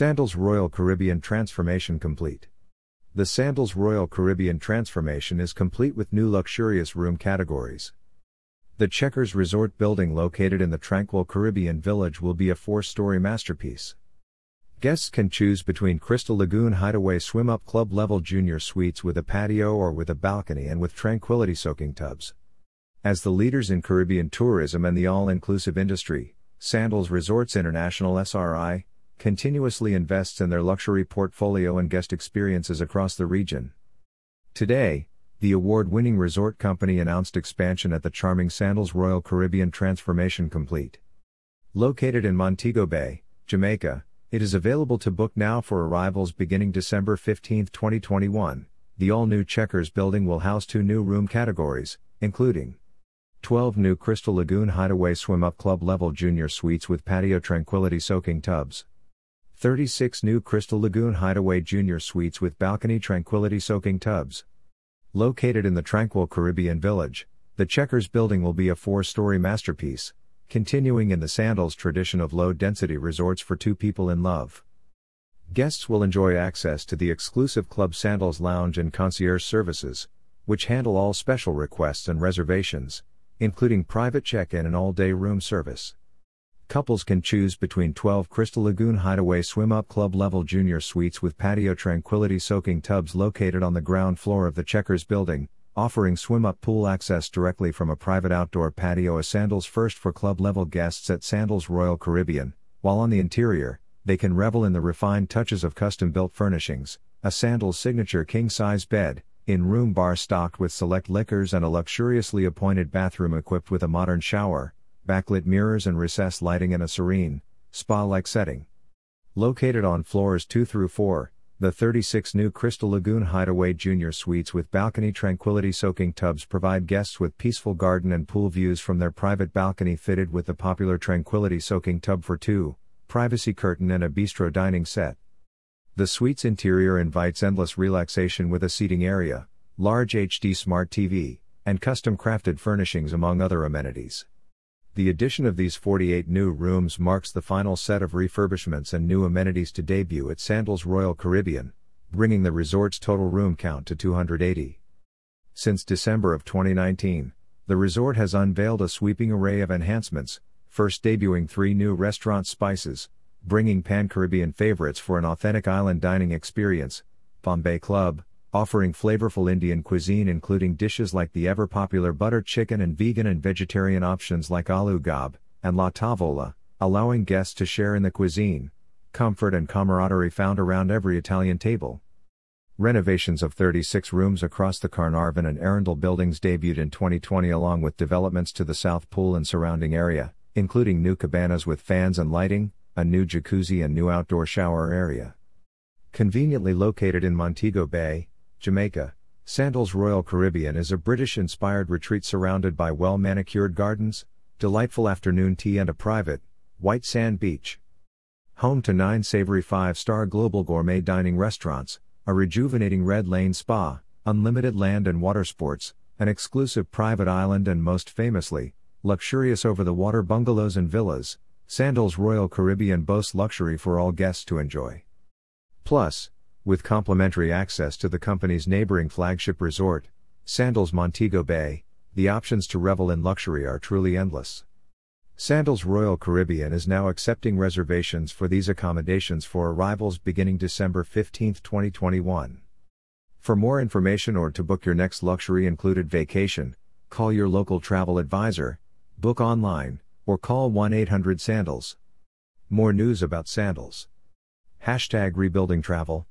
Sandals Royal Caribbean transformation complete. The Sandals Royal Caribbean transformation is complete with new luxurious room categories. The Checkers Resort Building located in the tranquil Caribbean Village will be a 4-story masterpiece. Guests can choose between Crystal Lagoon Hideaway swim-up club-level junior suites with a patio or with a balcony and with tranquility soaking tubs. As the leaders in Caribbean tourism and the all-inclusive industry, Sandals Resorts International (SRI) continuously invests in their luxury portfolio and guest experiences across the region. Today, the award-winning resort company announced expansion at the charming Sandals Royal Caribbean transformation complete. Located in Montego Bay, Jamaica, it is available to book now for arrivals beginning December 15, 2021. The all-new Checkers building will house 2 new room categories, including 12 new Crystal Lagoon Hideaway swim-up club-level junior suites with patio tranquility soaking tubs, 36 new Crystal Lagoon Hideaway junior suites with balcony tranquility soaking tubs. Located in the tranquil Caribbean Village, the Checkers building will be a 4-story masterpiece, continuing in the Sandals tradition of low-density resorts for 2 people in love. Guests will enjoy access to the exclusive Club Sandals Lounge and concierge services, which handle all special requests and reservations, including private check-in and all-day room service. Couples can choose between 12 Crystal Lagoon Hideaway swim-up club-level junior suites with patio tranquility soaking tubs located on the ground floor of the Checkers building, offering swim-up pool access directly from a private outdoor patio, a Sandals first for club-level guests at Sandals Royal Caribbean. While on the interior, they can revel in the refined touches of custom-built furnishings, a Sandals signature king-size bed, in-room bar stocked with select liquors and a luxuriously appointed bathroom equipped with a modern shower, backlit mirrors and recessed lighting in a serene, spa-like setting. Located on floors 2 through 4, the 36 new Crystal Lagoon Hideaway junior suites with balcony tranquility soaking tubs provide guests with peaceful garden and pool views from their private balcony fitted with the popular tranquility soaking tub for 2, privacy curtain and a bistro dining set. The suite's interior invites endless relaxation with a seating area, large HD smart TV, and custom-crafted furnishings among other amenities. The addition of these 48 new rooms marks the final set of refurbishments and new amenities to debut at Sandals Royal Caribbean, bringing the resort's total room count to 280. Since December of 2019, the resort has unveiled a sweeping array of enhancements, first debuting 3 new restaurant spices, bringing pan-Caribbean favorites for an authentic island dining experience. Bombay Club, offering flavorful Indian cuisine including dishes like the ever-popular butter chicken and vegan and vegetarian options like aloo gob and la tavola, allowing guests to share in the cuisine. Comfort and camaraderie found around every Italian table. Renovations of 36 rooms across the Carnarvon and Arundel buildings debuted in 2020 along with developments to the South Pool and surrounding area, including new cabanas with fans and lighting, a new jacuzzi and new outdoor shower area. Conveniently located in Montego Bay, Jamaica, Sandals Royal Caribbean is a British-inspired retreat surrounded by well-manicured gardens, delightful afternoon tea and a private, white sand beach. Home to 9 savory 5-star global gourmet dining restaurants, a rejuvenating Red Lane Spa, unlimited land and water sports, an exclusive private island and most famously, luxurious over-the-water bungalows and villas, Sandals Royal Caribbean boasts luxury for all guests to enjoy. Plus, with complimentary access to the company's neighboring flagship resort, Sandals Montego Bay, the options to revel in luxury are truly endless. Sandals Royal Caribbean is now accepting reservations for these accommodations for arrivals beginning December 15, 2021. For more information or to book your next luxury-included vacation, call your local travel advisor, book online, or call 1-800-SANDALS. More news about Sandals. #RebuildingTravel